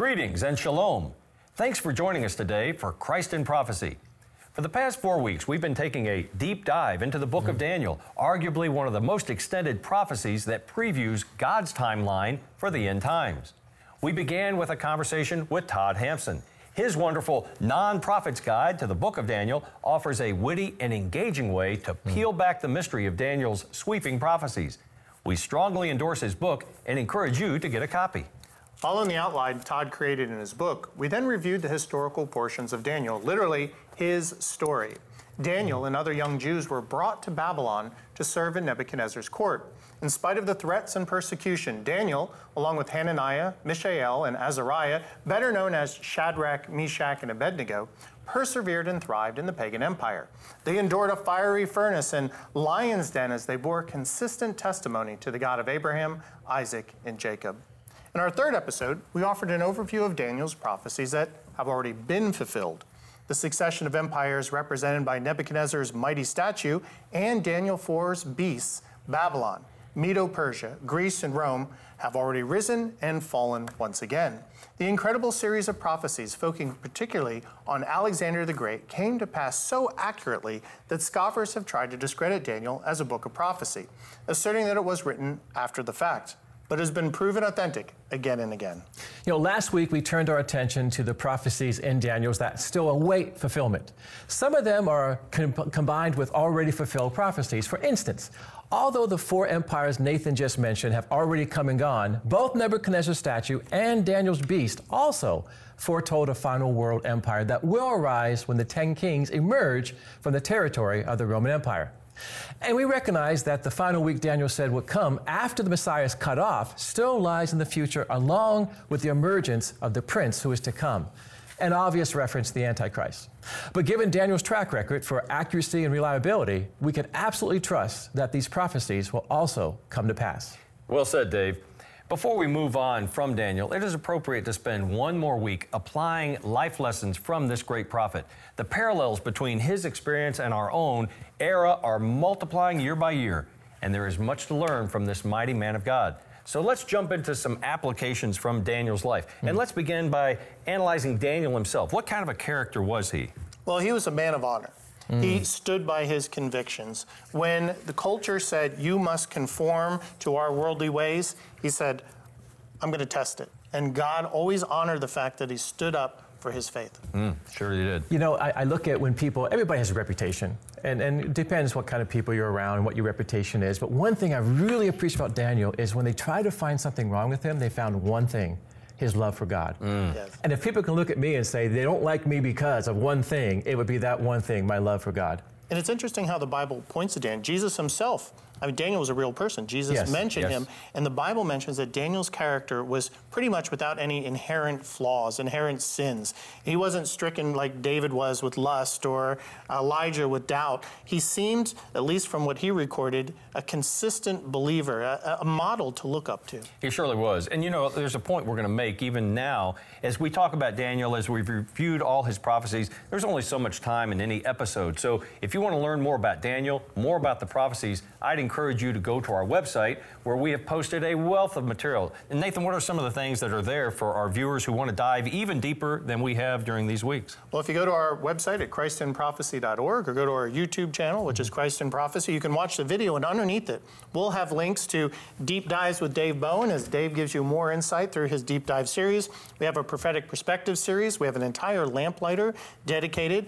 Greetings and shalom. Thanks for joining us today for Christ in Prophecy. For the past 4 weeks, we've been taking a deep dive into the Book of Daniel, arguably one of the most extended prophecies that previews God's timeline for the end times. We began with a conversation with Todd Hampson. His wonderful Non-Prophet's Guide to the Book of Daniel offers a witty and engaging way to peel back the mystery of Daniel's sweeping prophecies. We strongly endorse his book and encourage you to get a copy. Following the outline Todd created in his book, we then reviewed the historical portions of Daniel, literally his story. Daniel and other young Jews were brought to Babylon to serve in Nebuchadnezzar's court. In spite of the threats and persecution, Daniel, along with Hananiah, Mishael, and Azariah, better known as Shadrach, Meshach, and Abednego, persevered and thrived in the pagan empire. They endured a fiery furnace and lion's den as they bore consistent testimony to the God of Abraham, Isaac, and Jacob. In our third episode, we offered an overview of Daniel's prophecies that have already been fulfilled. The succession of empires represented by Nebuchadnezzar's mighty statue and Daniel 4's beasts, Babylon, Medo-Persia, Greece, and Rome have already risen and fallen once again. The incredible series of prophecies focusing particularly on Alexander the Great came to pass so accurately that scoffers have tried to discredit Daniel as a book of prophecy, asserting that it was written after the fact, but has been proven authentic again and again. You know, last week we turned our attention to the prophecies in Daniel that still await fulfillment. Some of them are combined with already fulfilled prophecies. For instance, although the four empires Nathan just mentioned have already come and gone, both Nebuchadnezzar's statue and Daniel's beast also foretold a final world empire that will arise when the 10 kings emerge from the territory of the Roman Empire. And we recognize that the final week Daniel said would come after the Messiah is cut off still lies in the future, along with the emergence of the prince who is to come, an obvious reference to the Antichrist. But given Daniel's track record for accuracy and reliability, we can absolutely trust that these prophecies will also come to pass. Well said, Dave. Before we move on from Daniel, it is appropriate to spend one more week applying life lessons from this great prophet. The parallels between his experience and our own era are multiplying year by year, and there is much to learn from this mighty man of God. So let's jump into some applications from Daniel's life. And let's begin by analyzing Daniel himself. What kind of a character was he? Well, he was a man of honor. He stood by his convictions. When the culture said, you must conform to our worldly ways, he said, I'm going to test it. And God always honored the fact that he stood up for his faith. Sure he did. You know, I look at when people, everybody has a reputation, and it depends what kind of people you're around and what your reputation is. But one thing I really appreciate about Daniel is when they tried to find something wrong with him, they found one thing: his love for God. Yes. And if people can look at me and say, they don't like me because of one thing, it would be that one thing, my love for God. And it's interesting how the Bible points to Daniel. Jesus himself, I mean, Daniel was a real person. Jesus mentioned him, and the Bible mentions that Daniel's character was pretty much without any inherent flaws, inherent sins. He wasn't stricken like David was with lust or Elijah with doubt. He seemed, at least from what he recorded, a consistent believer, a model to look up to. He surely was. And you know, there's a point we're going to make even now. As we talk about Daniel, as we've reviewed all his prophecies, there's only so much time in any episode. So if you want to learn more about Daniel, more about the prophecies, I'd encourage you to go to our website where we have posted a wealth of material. And Nathan, what are some of the things that are there for our viewers who want to dive even deeper than we have during these weeks? Well, if you go to our website at christinprophecy.org or go to our YouTube channel, which is Christ in Prophecy, you can watch the video, and underneath it, we'll have links to deep dives with Dave Bowen as Dave gives you more insight through his deep dive series. We have a prophetic perspective series. We have an entire lamplighter dedicated.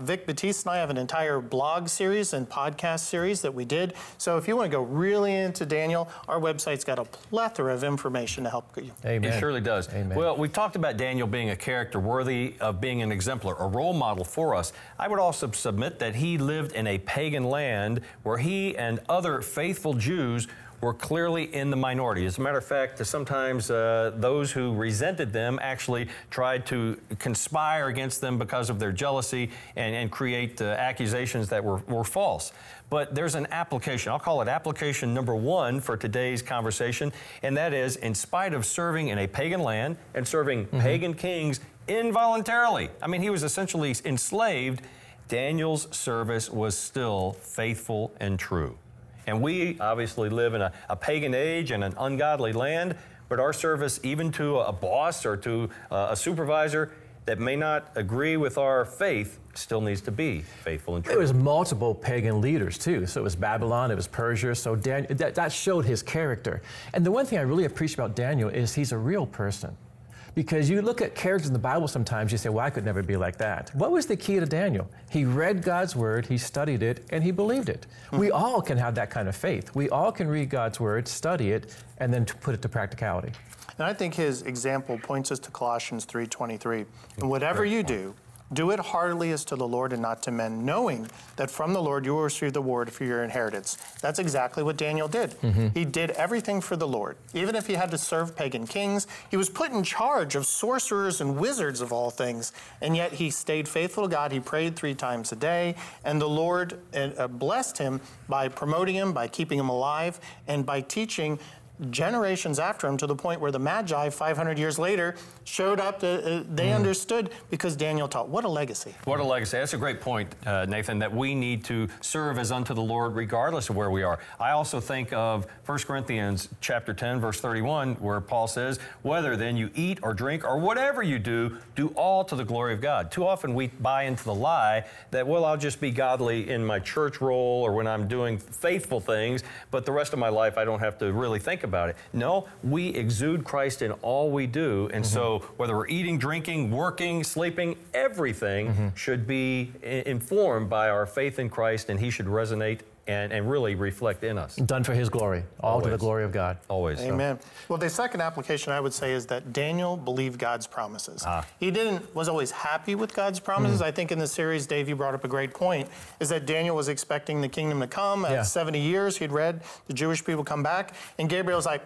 Vic Batiste and I have an entire blog series and podcast series that we did. So if you want to go really into Daniel, our website's got a plethora of information to help you. Amen. It surely does. Amen. Well, we've talked about Daniel being a character worthy of being an exemplar, a role model for us. I would also submit that he lived in a pagan land where he and other faithful Jews were clearly in the minority. As a matter of fact, sometimes those who resented them actually tried to conspire against them because of their jealousy and create accusations that were false. But there's an application. I'll call it application number one for today's conversation, and that is, in spite of serving in a pagan land and serving pagan kings involuntarily, I mean, he was essentially enslaved, Daniel's service was still faithful and true. And we obviously live in a pagan age and an ungodly land, but our service even to a boss or to a supervisor that may not agree with our faith still needs to be faithful and true. There was multiple pagan leaders too. So it was Babylon, it was Persia. So Daniel, that showed his character. And the one thing I really appreciate about Daniel is he's a real person. Because you look at characters in the Bible sometimes, you say, well, I could never be like that. What was the key to Daniel? He read God's word, he studied it, and he believed it. We all can have that kind of faith. We all can read God's word, study it, and then put it to practicality. And I think his example points us to Colossians 3:23. And whatever you do, do it heartily as to the Lord and not to men, knowing that from the Lord you will receive the reward for your inheritance. That's exactly what Daniel did. Mm-hmm. He did everything for the Lord. Even if he had to serve pagan kings, he was put in charge of sorcerers and wizards of all things, and yet he stayed faithful to God. He prayed 3 times a day, and the Lord blessed him by promoting him, by keeping him alive, and by teaching generations after him, to the point where the Magi 500 years later showed up. They understood because Daniel taught. What a legacy. What a legacy. That's a great point, Nathan, that we need to serve as unto the Lord regardless of where we are. I also think of 1 Corinthians chapter 10, verse 31, where Paul says, whether then you eat or drink or whatever you do, do all to the glory of God. Too often we buy into the lie that, well, I'll just be godly in my church role or when I'm doing faithful things, but the rest of my life I don't have to really think about it. No, we exude Christ in all we do, and so whether we're eating, drinking, working, sleeping, everything should be informed by our faith in Christ, and he should resonate and really reflect in us. Done for his glory, all always. To the glory of God. Always. Amen. So. Well, the second application I would say is that Daniel believed God's promises. He was always happy with God's promises. I think in the series, Dave, you brought up a great point, is that Daniel was expecting the kingdom to come. At 70 years, he'd read the Jewish people come back, and Gabriel's like,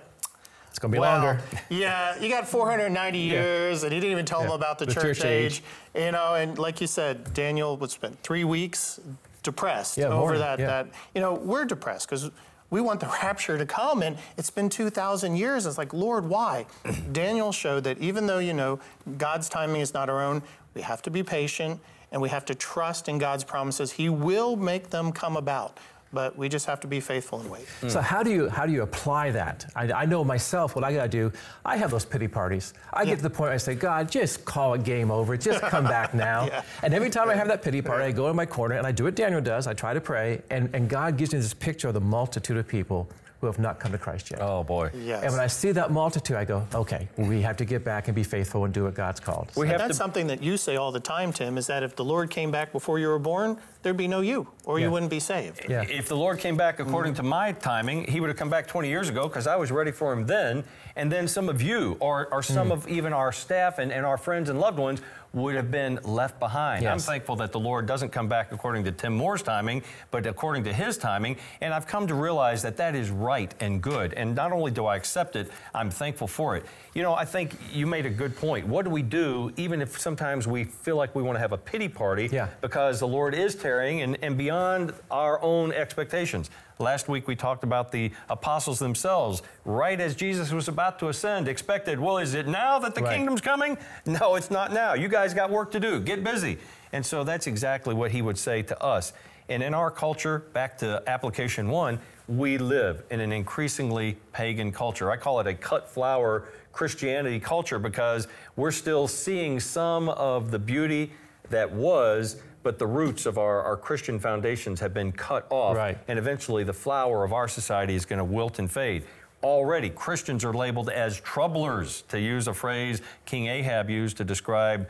it's going to be longer. Yeah, you got 490 years, and he didn't even tell them about the church age. You know, and like you said, Daniel would spend 3 weeks depressed over that. That, you know, we're depressed because we want the rapture to come, and it's been 2,000 years. It's like, Lord, why? Daniel showed that even though, you know, God's timing is not our own, we have to be patient, and we have to trust in God's promises. He will make them come about, but we just have to be faithful and wait. So how do you apply that? I know myself what I got to do. I have those pity parties. I get to the point where I say, God, just call it game over. Just come back now. And every time I have that pity party, I go in my corner and I do what Daniel does. I try to pray, and God gives me this picture of the multitude of people who have not come to Christ yet. Oh, boy. Yes. And when I see that multitude, I go, okay, we have to get back and be faithful and do what God's called. That's something that you say all the time, Tim, is that if the Lord came back before you were born, there'd be no you, or you wouldn't be saved. Yeah. If the Lord came back according to my timing, he would have come back 20 years ago because I was ready for him then, and then some of you, or some of even our staff and our friends and loved ones would have been left behind. Yes. I'm thankful that the Lord doesn't come back according to Tim Moore's timing, but according to his timing, and I've come to realize that that is right and good, and not only do I accept it, I'm thankful for it. You know, I think you made a good point. What do we do, even if sometimes we feel like we want to have a pity party because the Lord is tarrying and beyond our own expectations? Last week we talked about the apostles themselves, right as Jesus was about to ascend, expected, well, is it now that the kingdom's coming? No, it's not now. You guys got work to do. Get busy. And so that's exactly what he would say to us. And in our culture, back to application 1, we live in an increasingly pagan culture. I call it a cut flower Christianity culture because we're still seeing some of the beauty that was, but the roots of our Christian foundations have been cut off, and eventually the flower of our society is going to wilt and fade. Already, Christians are labeled as troublers, to use a phrase King Ahab used to describe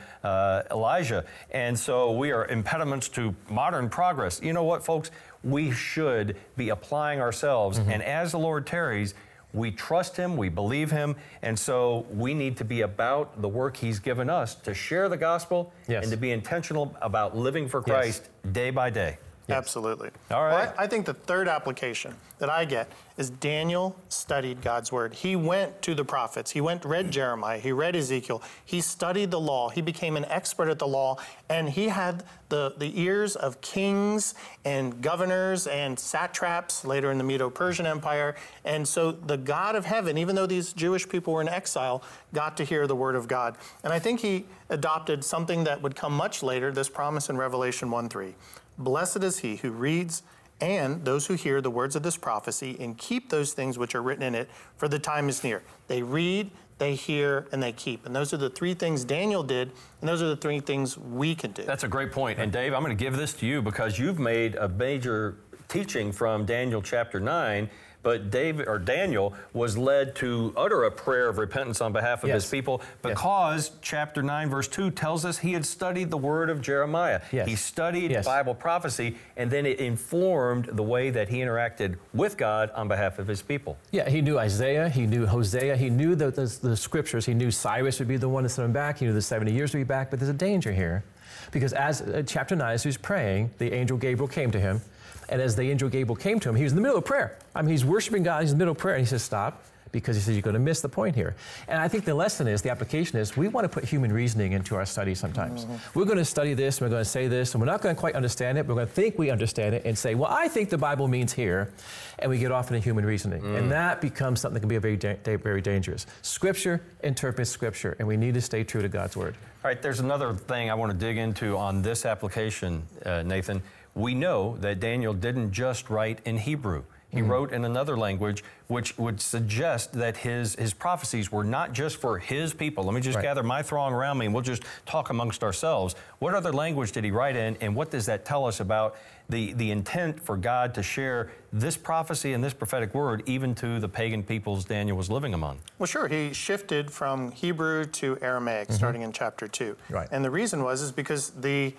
Elijah. And so we are impediments to modern progress. You know what, folks? We should be applying ourselves, and as the Lord tarries, we trust him, we believe him, and so we need to be about the work he's given us to share the gospel and to be intentional about living for Christ day by day. Yes. Absolutely. All right. Well, I think the third application that I get is Daniel studied God's word. He went to the prophets. He read Jeremiah. He read Ezekiel. He studied the law. He became an expert at the law, and he had the ears of kings and governors and satraps later in the Medo-Persian Empire. And so the God of heaven, even though these Jewish people were in exile, got to hear the word of God. And I think he adopted something that would come much later, this promise in Revelation 1:3. Blessed is he who reads and those who hear the words of this prophecy and keep those things which are written in it, for the time is near. They read, they hear, and they keep. And those are the three things Daniel did, and those are the three things we can do. That's a great point. And Dave, I'm going to give this to you because you've made a major teaching from Daniel chapter 9, but Daniel was led to utter a prayer of repentance on behalf of his people because chapter 9, verse 2 tells us he had studied the word of Jeremiah. Yes. He studied Bible prophecy, and then it informed the way that he interacted with God on behalf of his people. Yeah, he knew Isaiah, he knew Hosea, he knew the scriptures, he knew Cyrus would be the one that's coming back, he knew the 70 years would be back, but there's a danger here because as chapter 9, as he was praying, the angel Gabriel came to him. And as the angel Gabriel came to him, he was in the middle of prayer. I mean, he's worshiping God, he's in the middle of prayer, and he says, stop, because he says, you're going to miss the point here. And I think the lesson is, the application is, we want to put human reasoning into our study sometimes. Mm-hmm. We're going to study this, and we're going to say this, and we're not going to quite understand it, but we're going to think we understand it and say, well, I think the Bible means here, and we get off into human reasoning. Mm. And that becomes something that can be very dangerous. Scripture interprets Scripture, and we need to stay true to God's Word. All right, there's another thing I want to dig into on this application, Nathan. We know that Daniel didn't just write in Hebrew. He wrote in another language, which would suggest that his prophecies were not just for his people. Let me just gather my throng around me and we'll just talk amongst ourselves. What other language did he write in, and what does that tell us about the intent for God to share this prophecy and this prophetic word even to the pagan peoples Daniel was living among? Well, sure. He shifted from Hebrew to Aramaic starting in chapter 2. Right. And the reason was because the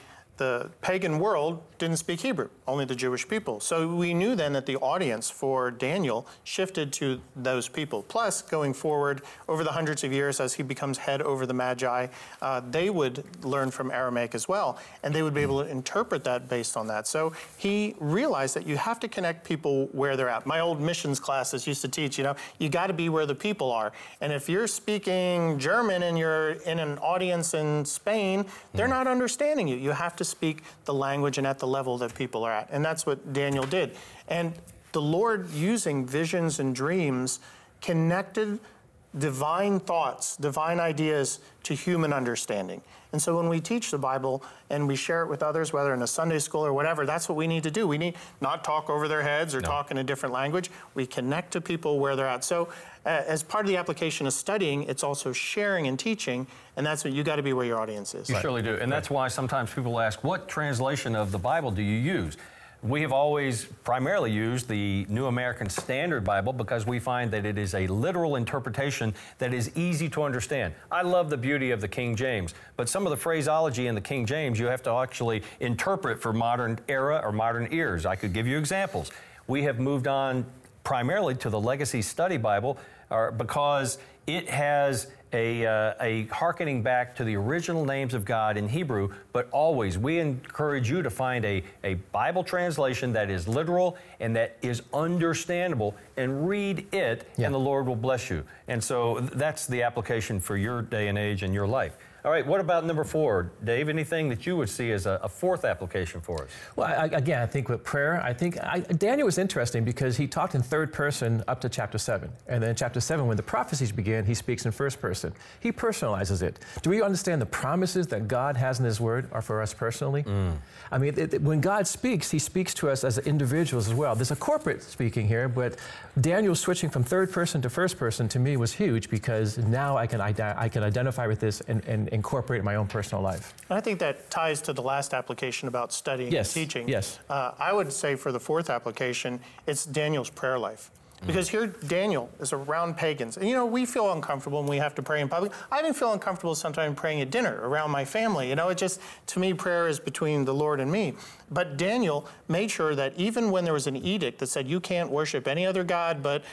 pagan world didn't speak Hebrew, only the Jewish people. So we knew then that the audience for Daniel shifted to those people. Plus, going forward, over the hundreds of years as he becomes head over the Magi, they would learn from Aramaic as well, and they would be able to interpret that based on that. So he realized that you have to connect people where they're at. My old missions classes used to teach, you gotta be where the people are. And if you're speaking German and you're in an audience in Spain, they're not understanding you. You have to speak the language and at the level that people are at. And that's what Daniel did. And the Lord, using visions and dreams, connected divine thoughts, divine ideas to human understanding. And so when we teach the Bible and we share it with others, whether in a Sunday school or whatever, that's what we need to do. We need not talk over their heads or talk in a different language. We connect to people where they're at. So as part of the application of studying, it's also sharing and teaching, and that's what you got to be where your audience is. You surely do. And that's why sometimes people ask, what translation of the Bible do you use? We have always primarily used the New American Standard Bible because we find that it is a literal interpretation that is easy to understand. I love the beauty of the King James, but some of the phraseology in the King James you have to actually interpret for modern era or modern ears. I could give you examples. We have moved on primarily to the Legacy Study Bible because it has a hearkening back to the original names of God in Hebrew, but always we encourage you to find a Bible translation that is literal and that is understandable, and read it, and the Lord will bless you. And so that's the application for your day and age and your life. All right, what about number 4? Dave, anything that you would see as a fourth application for us? Well, I think with prayer, Daniel was interesting because he talked in third person up to chapter 7. And then in chapter 7, when the prophecies begin, he speaks in first person. He personalizes it. Do we understand the promises that God has in his word are for us personally? Mm. I mean, when God speaks, he speaks to us as individuals as well. There's a corporate speaking here, but Daniel switching from third person to first person to me was huge because now I can identify with this and incorporate in my own personal life. And I think that ties to the last application about studying and teaching. Yes. I would say for the fourth application, it's Daniel's prayer life. Because here Daniel is around pagans. And we feel uncomfortable when we have to pray in public. I even feel uncomfortable sometimes praying at dinner around my family. It just, to me, prayer is between the Lord and me. But Daniel made sure that even when there was an edict that said you can't worship any other god but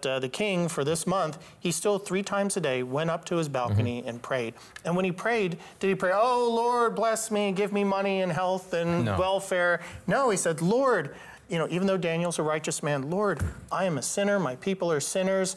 the king for this month, he still 3 times a day went up to his balcony and prayed. And when he prayed, did he pray, oh, Lord, bless me, give me money and health and welfare? No, he said, Lord, even though Daniel's a righteous man, Lord, I am a sinner, my people are sinners,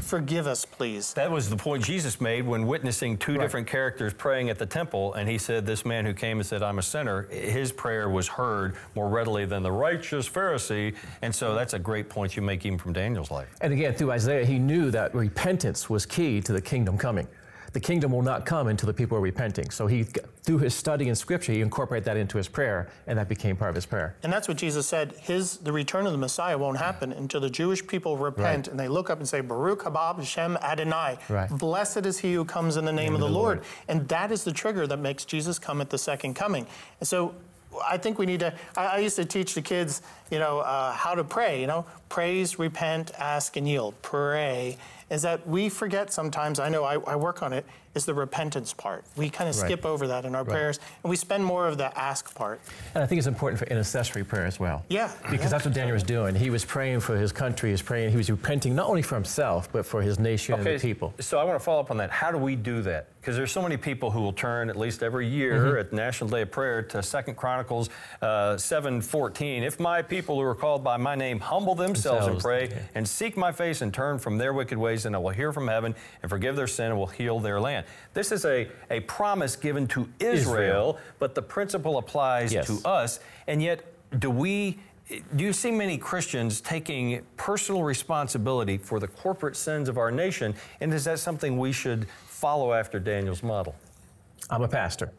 forgive us, please. That was the point Jesus made when witnessing 2 different characters praying at the temple, and he said, this man who came and said, I'm a sinner, his prayer was heard more readily than the righteous Pharisee, and so that's a great point you make even from Daniel's life. And again, through Isaiah, he knew that repentance was key to the kingdom coming. the kingdom will not come until the people are repenting. So he, through his study in Scripture, he incorporated that into his prayer, and that became part of his prayer. And that's what Jesus said, the return of the Messiah won't happen until the Jewish people repent, and they look up and say, Baruch Haba Shem Adonai, blessed is he who comes in the name of the Lord. And that is the trigger that makes Jesus come at the second coming. And so I think we need to, I used to teach the kids, how to pray, praise, repent, ask, and yield. Pray. Is that we forget sometimes, I know I work on it, is the repentance part. We kind of skip over that in our prayers, and we spend more of the ask part. And I think it's important for intercessory prayer as well. Yeah. Because that's what Daniel was doing. He was praying for his country, he was repenting not only for himself, but for his nation and the people. So I want to follow up on that. How do we do that? Because there's so many people who will turn at least every year at National Day of Prayer to 2 Chronicles 7:14. If my people who are called by my name humble themselves and pray and seek my face and turn from their wicked ways, and I will hear from heaven and forgive their sin and will heal their land. This is a promise given to Israel, but the principle applies to us. And yet, do you see many Christians taking personal responsibility for the corporate sins of our nation? And is that something we should follow after Daniel's model? I'm a pastor.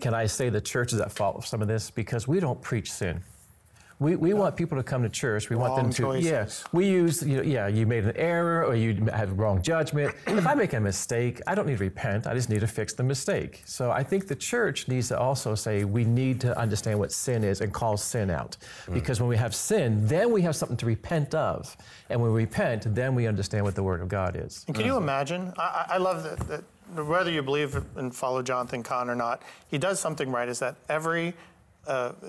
Can I say the church is at fault with some of this? Because we don't preach sin. We want people to come to church. We want them to, we use, you made an error or you had wrong judgment. If I make a mistake, I don't need to repent. I just need to fix the mistake. So I think the church needs to also say we need to understand what sin is and call sin out. Because when we have sin, then we have something to repent of. And when we repent, then we understand what the Word of God is. And can you imagine? I love that whether you believe and follow Jonathan Cahn or not, he does something right is that every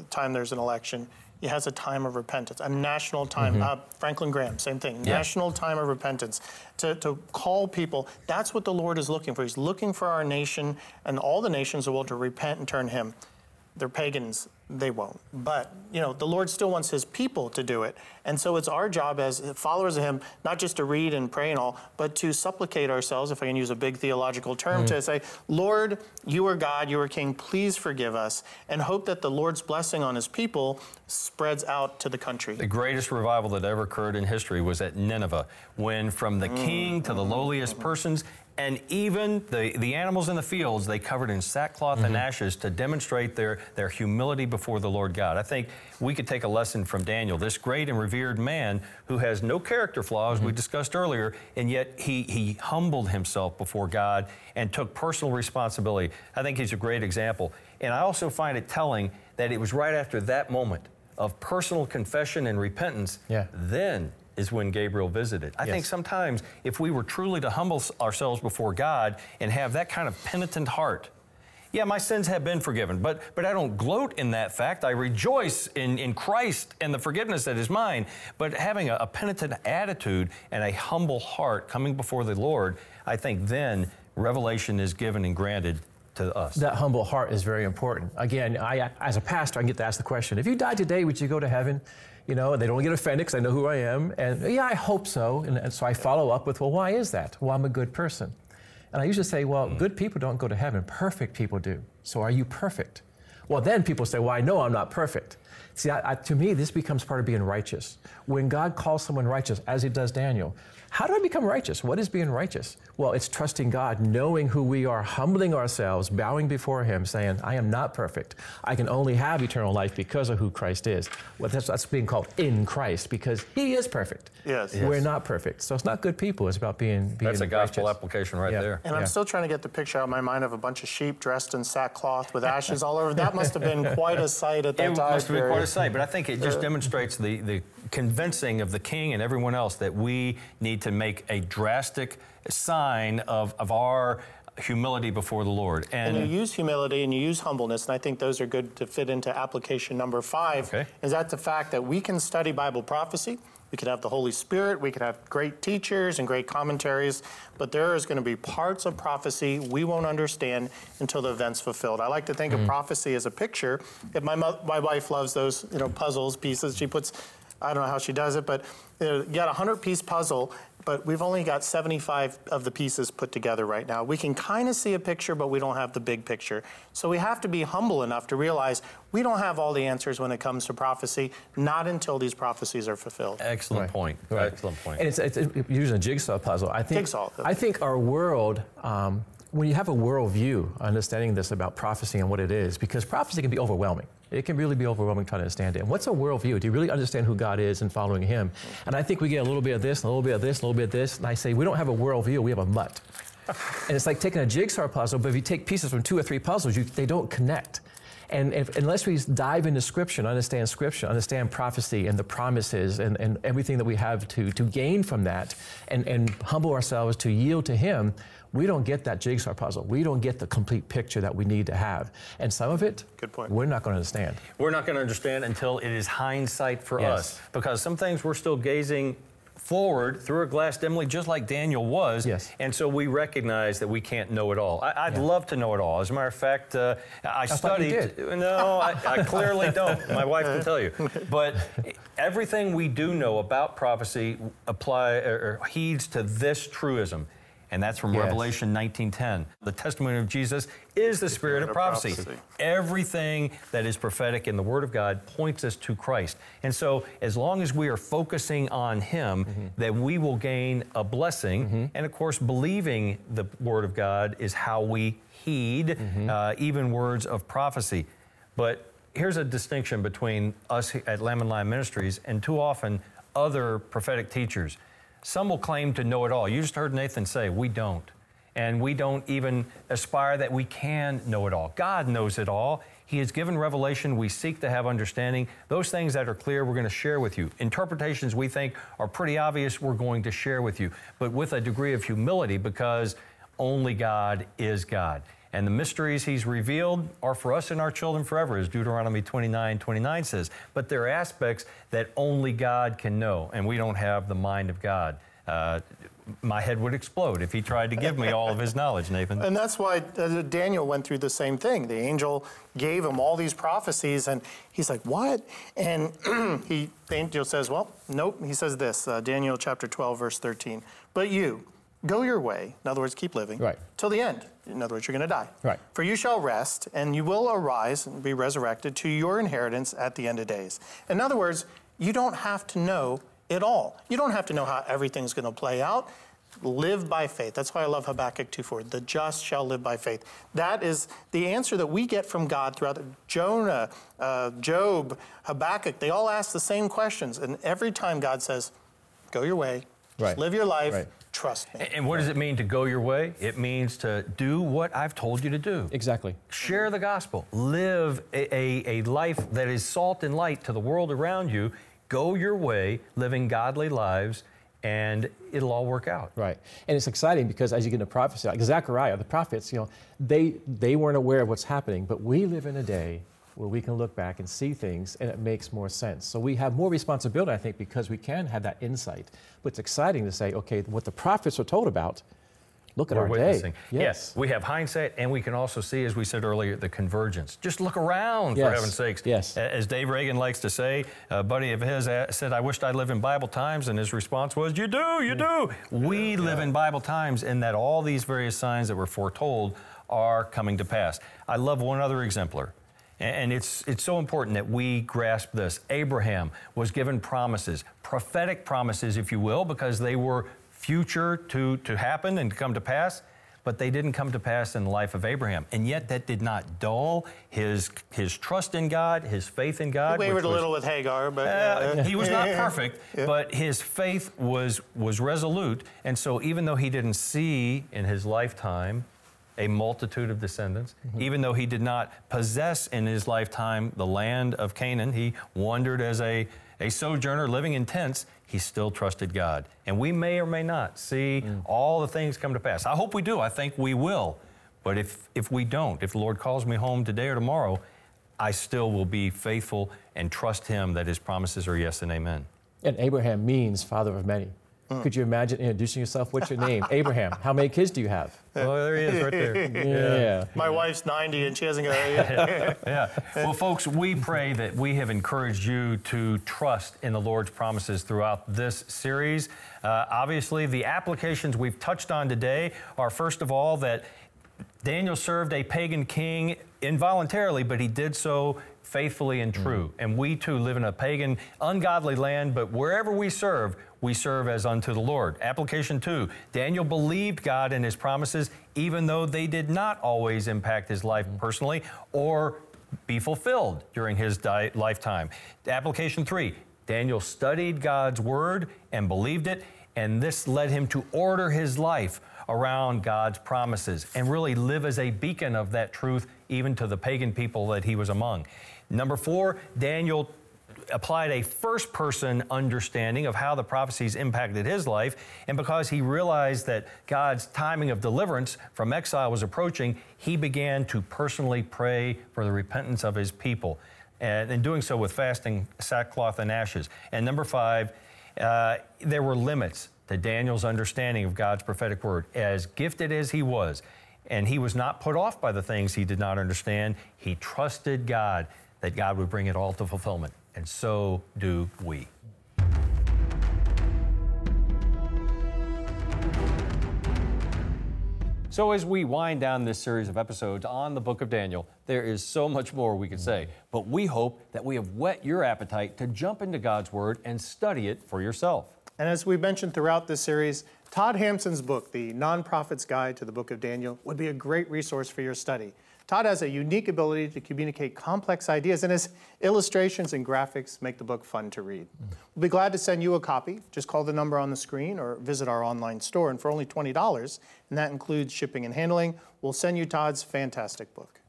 time there's an election, he has a time of repentance, a national time. Franklin Graham, same thing, national time of repentance. To call people, that's what the Lord is looking for. He's looking for our nation and all the nations of the world to repent and turn him. They're pagans, they won't. But, the Lord still wants his people to do it. And so it's our job as followers of him, not just to read and pray and all, but to supplicate ourselves, if I can use a big theological term, to say, Lord, you are God, you are King, please forgive us, and hope that the Lord's blessing on his people spreads out to the country. The greatest revival that ever occurred in history was at Nineveh, when from the king to the lowliest persons, and even the animals in the fields, they covered in sackcloth and ashes to demonstrate their humility before the Lord God. I think we could take a lesson from Daniel, this great and revered man who has no character flaws, we discussed earlier, and yet he humbled himself before God and took personal responsibility. I think he's a great example. And I also find it telling that it was right after that moment of personal confession and repentance, then is when Gabriel visited. I think sometimes if we were truly to humble ourselves before God and have that kind of penitent heart, my sins have been forgiven, but I don't gloat in that fact. I rejoice in Christ and the forgiveness that is mine. But having a penitent attitude and a humble heart coming before the Lord, I think then revelation is given and granted to us. That humble heart is very important. Again, I, as a pastor, I get to ask the question, if you died today, would you go to heaven? They don't get offended because I know who I am. And I hope so. And so I follow up with, why is that? Well, I'm a good person. And I usually say, good people don't go to heaven. Perfect people do. So are you perfect? Well, then people say, I know I'm not perfect. See, to me, this becomes part of being righteous. When God calls someone righteous, as he does Daniel, how do I become righteous? What is being righteous? Well, it's trusting God, knowing who we are, humbling ourselves, bowing before him, saying, I am not perfect. I can only have eternal life because of who Christ is. Well, that's being called in Christ because he is perfect. Yes. We're not perfect. So it's not good people. It's about being righteous. That's a gospel application right there. And I'm still trying to get the picture out of my mind of a bunch of sheep dressed in sackcloth with ashes all over. That must have been quite a sight at that time. It must have been quite a sight, but I think it just demonstrates the convincing of the king and everyone else that we need to make a drastic sign of our humility before the Lord. And you use humility and you use humbleness, and I think those are good to fit into application number 5, is that the fact that we can study Bible prophecy, we could have the Holy Spirit, we could have great teachers and great commentaries, but there is going to be parts of prophecy we won't understand until the event's fulfilled. I like to think of prophecy as a picture. If my wife loves those puzzles, pieces. She puts, I don't know how she does it, but you got a 100-piece puzzle, but we've only got 75 of the pieces put together right now. We can kind of see a picture, but we don't have the big picture. So we have to be humble enough to realize we don't have all the answers when it comes to prophecy, not until these prophecies are fulfilled. Excellent point. Right. Excellent point. And it's using a jigsaw puzzle. I think our world when you have a worldview, understanding this about prophecy and what it is, because prophecy can be overwhelming. It can really be overwhelming trying to understand it. And what's a worldview? Do you really understand who God is and following him? And I think we get a little bit of this, a little bit of this, a little bit of this, and I say, we don't have a worldview, we have a mutt. And it's like taking a jigsaw puzzle, but if you take pieces from two or three puzzles, they don't connect. And unless we dive into Scripture, understand prophecy and the promises and everything that we have to gain from that and humble ourselves to yield to him, we don't get that jigsaw puzzle. We don't get the complete picture that we need to have. And some of it, good point, we're not going to understand. We're not going to understand until it is hindsight for us. Because some things we're still gazing forward through a glass dimly, just like Daniel was. Yes. And so we recognize that we can't know it all. I'd love to know it all. As a matter of fact, I clearly don't. My wife can tell you. But everything we do know about prophecy heeds to this truism. And that's from Revelation 19:10. The testimony of Jesus is the spirit of prophecy. Everything that is prophetic in the Word of God points us to Christ. And so as long as we are focusing on him, then we will gain a blessing. And of course, believing the Word of God is how we heed even words of prophecy. But here's a distinction between us at Lamb and Lion Ministries and too often other prophetic teachers. Some will claim to know it all. You just heard Nathan say, we don't. And we don't even aspire that we can know it all. God knows it all. He has given revelation. We seek to have understanding. Those things that are clear, we're going to share with you. Interpretations we think are pretty obvious, we're going to share with you, but with a degree of humility, because only God is God. And the mysteries he's revealed are for us and our children forever, as Deuteronomy 29:29 says. But there are aspects that only God can know, and we don't have the mind of God. My head would explode if he tried to give me all of his knowledge, Nathan. And that's why Daniel went through the same thing. The angel gave him all these prophecies, and he's like, what? And the angel says, well, nope. He says this, Daniel chapter 12, verse 13. But you, go your way, in other words, keep living, till the end. In other words, you're going to die. Right. For you shall rest, and you will arise and be resurrected to your inheritance at the end of days. In other words, you don't have to know it all. You don't have to know how everything's going to play out. Live by faith. That's why I love Habakkuk 2:4. The just shall live by faith. That is the answer that we get from God throughout Jonah, Job, Habakkuk. They all ask the same questions. And every time God says, go your way, just live your life, trust me. And what does it mean to go your way? It means to do what I've told you to do. Exactly. Share the gospel. Live a life that is salt and light to the world around you. Go your way, living godly lives, and it'll all work out. Right. And it's exciting because as you get into prophecy, like Zechariah, the prophets, you know, they weren't aware of what's happening, but we live in a day where we can look back and see things, and it makes more sense. So we have more responsibility, I think, because we can have that insight. But it's exciting to say, okay, what the prophets are told about, look at our witnessing. Day. Yes. Yeah, we have hindsight, and we can also see, as we said earlier, the convergence. Just look around, for heaven's sakes. Yes. As Dave Reagan likes to say, a buddy of his said, I wished I lived in Bible times, and his response was, you do. We live in Bible times, and that all these various signs that were foretold are coming to pass. I love one other exemplar. And it's so important that we grasp this. Abraham was given promises, prophetic promises, if you will, because they were future to happen and to come to pass, but they didn't come to pass in the life of Abraham. And yet that did not dull his trust in God, his faith in God. He wavered a little with Hagar, but... he was not perfect, but his faith was resolute. And so even though he didn't see in his lifetime a multitude of descendants. Even though he did not possess in his lifetime the land of Canaan, he wandered as a sojourner living in tents, he still trusted God. And we may or may not see all the things come to pass. I hope we do. I think we will. But if we don't, if the Lord calls me home today or tomorrow, I still will be faithful and trust him that his promises are yes and amen. And Abraham means father of many. Could you imagine introducing yourself? What's your name? Abraham. How many kids do you have? Oh, there he is right there. Yeah. My wife's 90 and she hasn't got it yet. Well, folks, we pray that we have encouraged you to trust in the Lord's promises throughout this series. Obviously, the applications we've touched on today are, first of all, that Daniel served a pagan king involuntarily, but he did so faithfully and true. And we, too, live in a pagan, ungodly land, but wherever we serve, we serve as unto the Lord. Application 2, Daniel believed God and his promises, even though they did not always impact his life personally or be fulfilled during his lifetime. Application 3, Daniel studied God's word and believed it, and this led him to order his life around God's promises and really live as a beacon of that truth even to the pagan people that he was among. Number 4, Daniel applied a first-person understanding of how the prophecies impacted his life, and because he realized that God's timing of deliverance from exile was approaching, he began to personally pray for the repentance of his people, and in doing so with fasting, sackcloth, and ashes. And number 5, there were limits to Daniel's understanding of God's prophetic word. As gifted as he was, and he was not put off by the things he did not understand, he trusted God that God would bring it all to fulfillment. And so do we. So as we wind down this series of episodes on the Book of Daniel, there is so much more we could say, but we hope that we have whet your appetite to jump into God's Word and study it for yourself. And as we mentioned throughout this series, Todd Hampson's book, The Nonprofit's Guide to the Book of Daniel, would be a great resource for your study. Todd has a unique ability to communicate complex ideas, and his illustrations and graphics make the book fun to read. We'll be glad to send you a copy. Just call the number on the screen or visit our online store, and for only $20, and that includes shipping and handling, we'll send you Todd's fantastic book.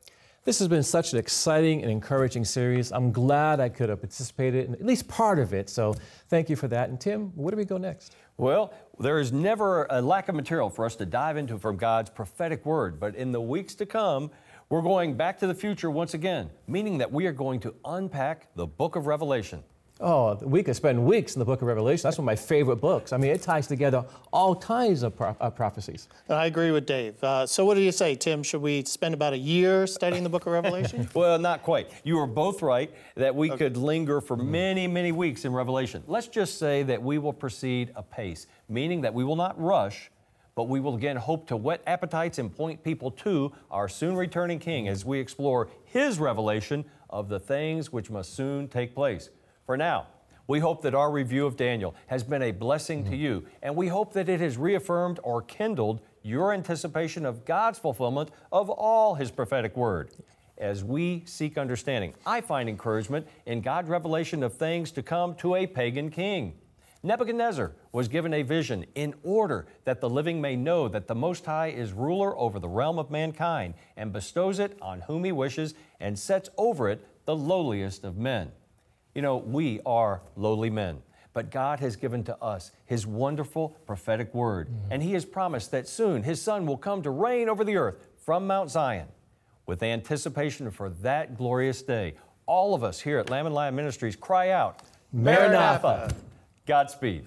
This has been such an exciting and encouraging series. I'm glad I could have participated in at least part of it, so thank you for that. And Tim, where do we go next? Well, there is never a lack of material for us to dive into from God's prophetic word, but in the weeks to come, we're going back to the future once again, meaning that we are going to unpack the Book of Revelation. Oh, we could spend weeks in the Book of Revelation. That's one of my favorite books. I mean, it ties together all kinds of prophecies. I agree with Dave. So what do you say, Tim? Should we spend about a year studying the Book of Revelation? Well, not quite. You are both right that we could linger for many, many weeks in Revelation. Let's just say that we will proceed apace, meaning that we will not rush, but we will again hope to whet appetites and point people to our soon-returning King as we explore his revelation of the things which must soon take place. For now, we hope that our review of Daniel has been a blessing to you, and we hope that it has reaffirmed or kindled your anticipation of God's fulfillment of all his prophetic word. As we seek understanding, I find encouragement in God's revelation of things to come to a pagan king. Nebuchadnezzar was given a vision in order that the living may know that the Most High is ruler over the realm of mankind and bestows it on whom he wishes and sets over it the lowliest of men. You know, we are lowly men, but God has given to us his wonderful prophetic word, and he has promised that soon his son will come to reign over the earth from Mount Zion. With anticipation for that glorious day, all of us here at Lamb and Lion Ministries cry out, Maranatha! Godspeed.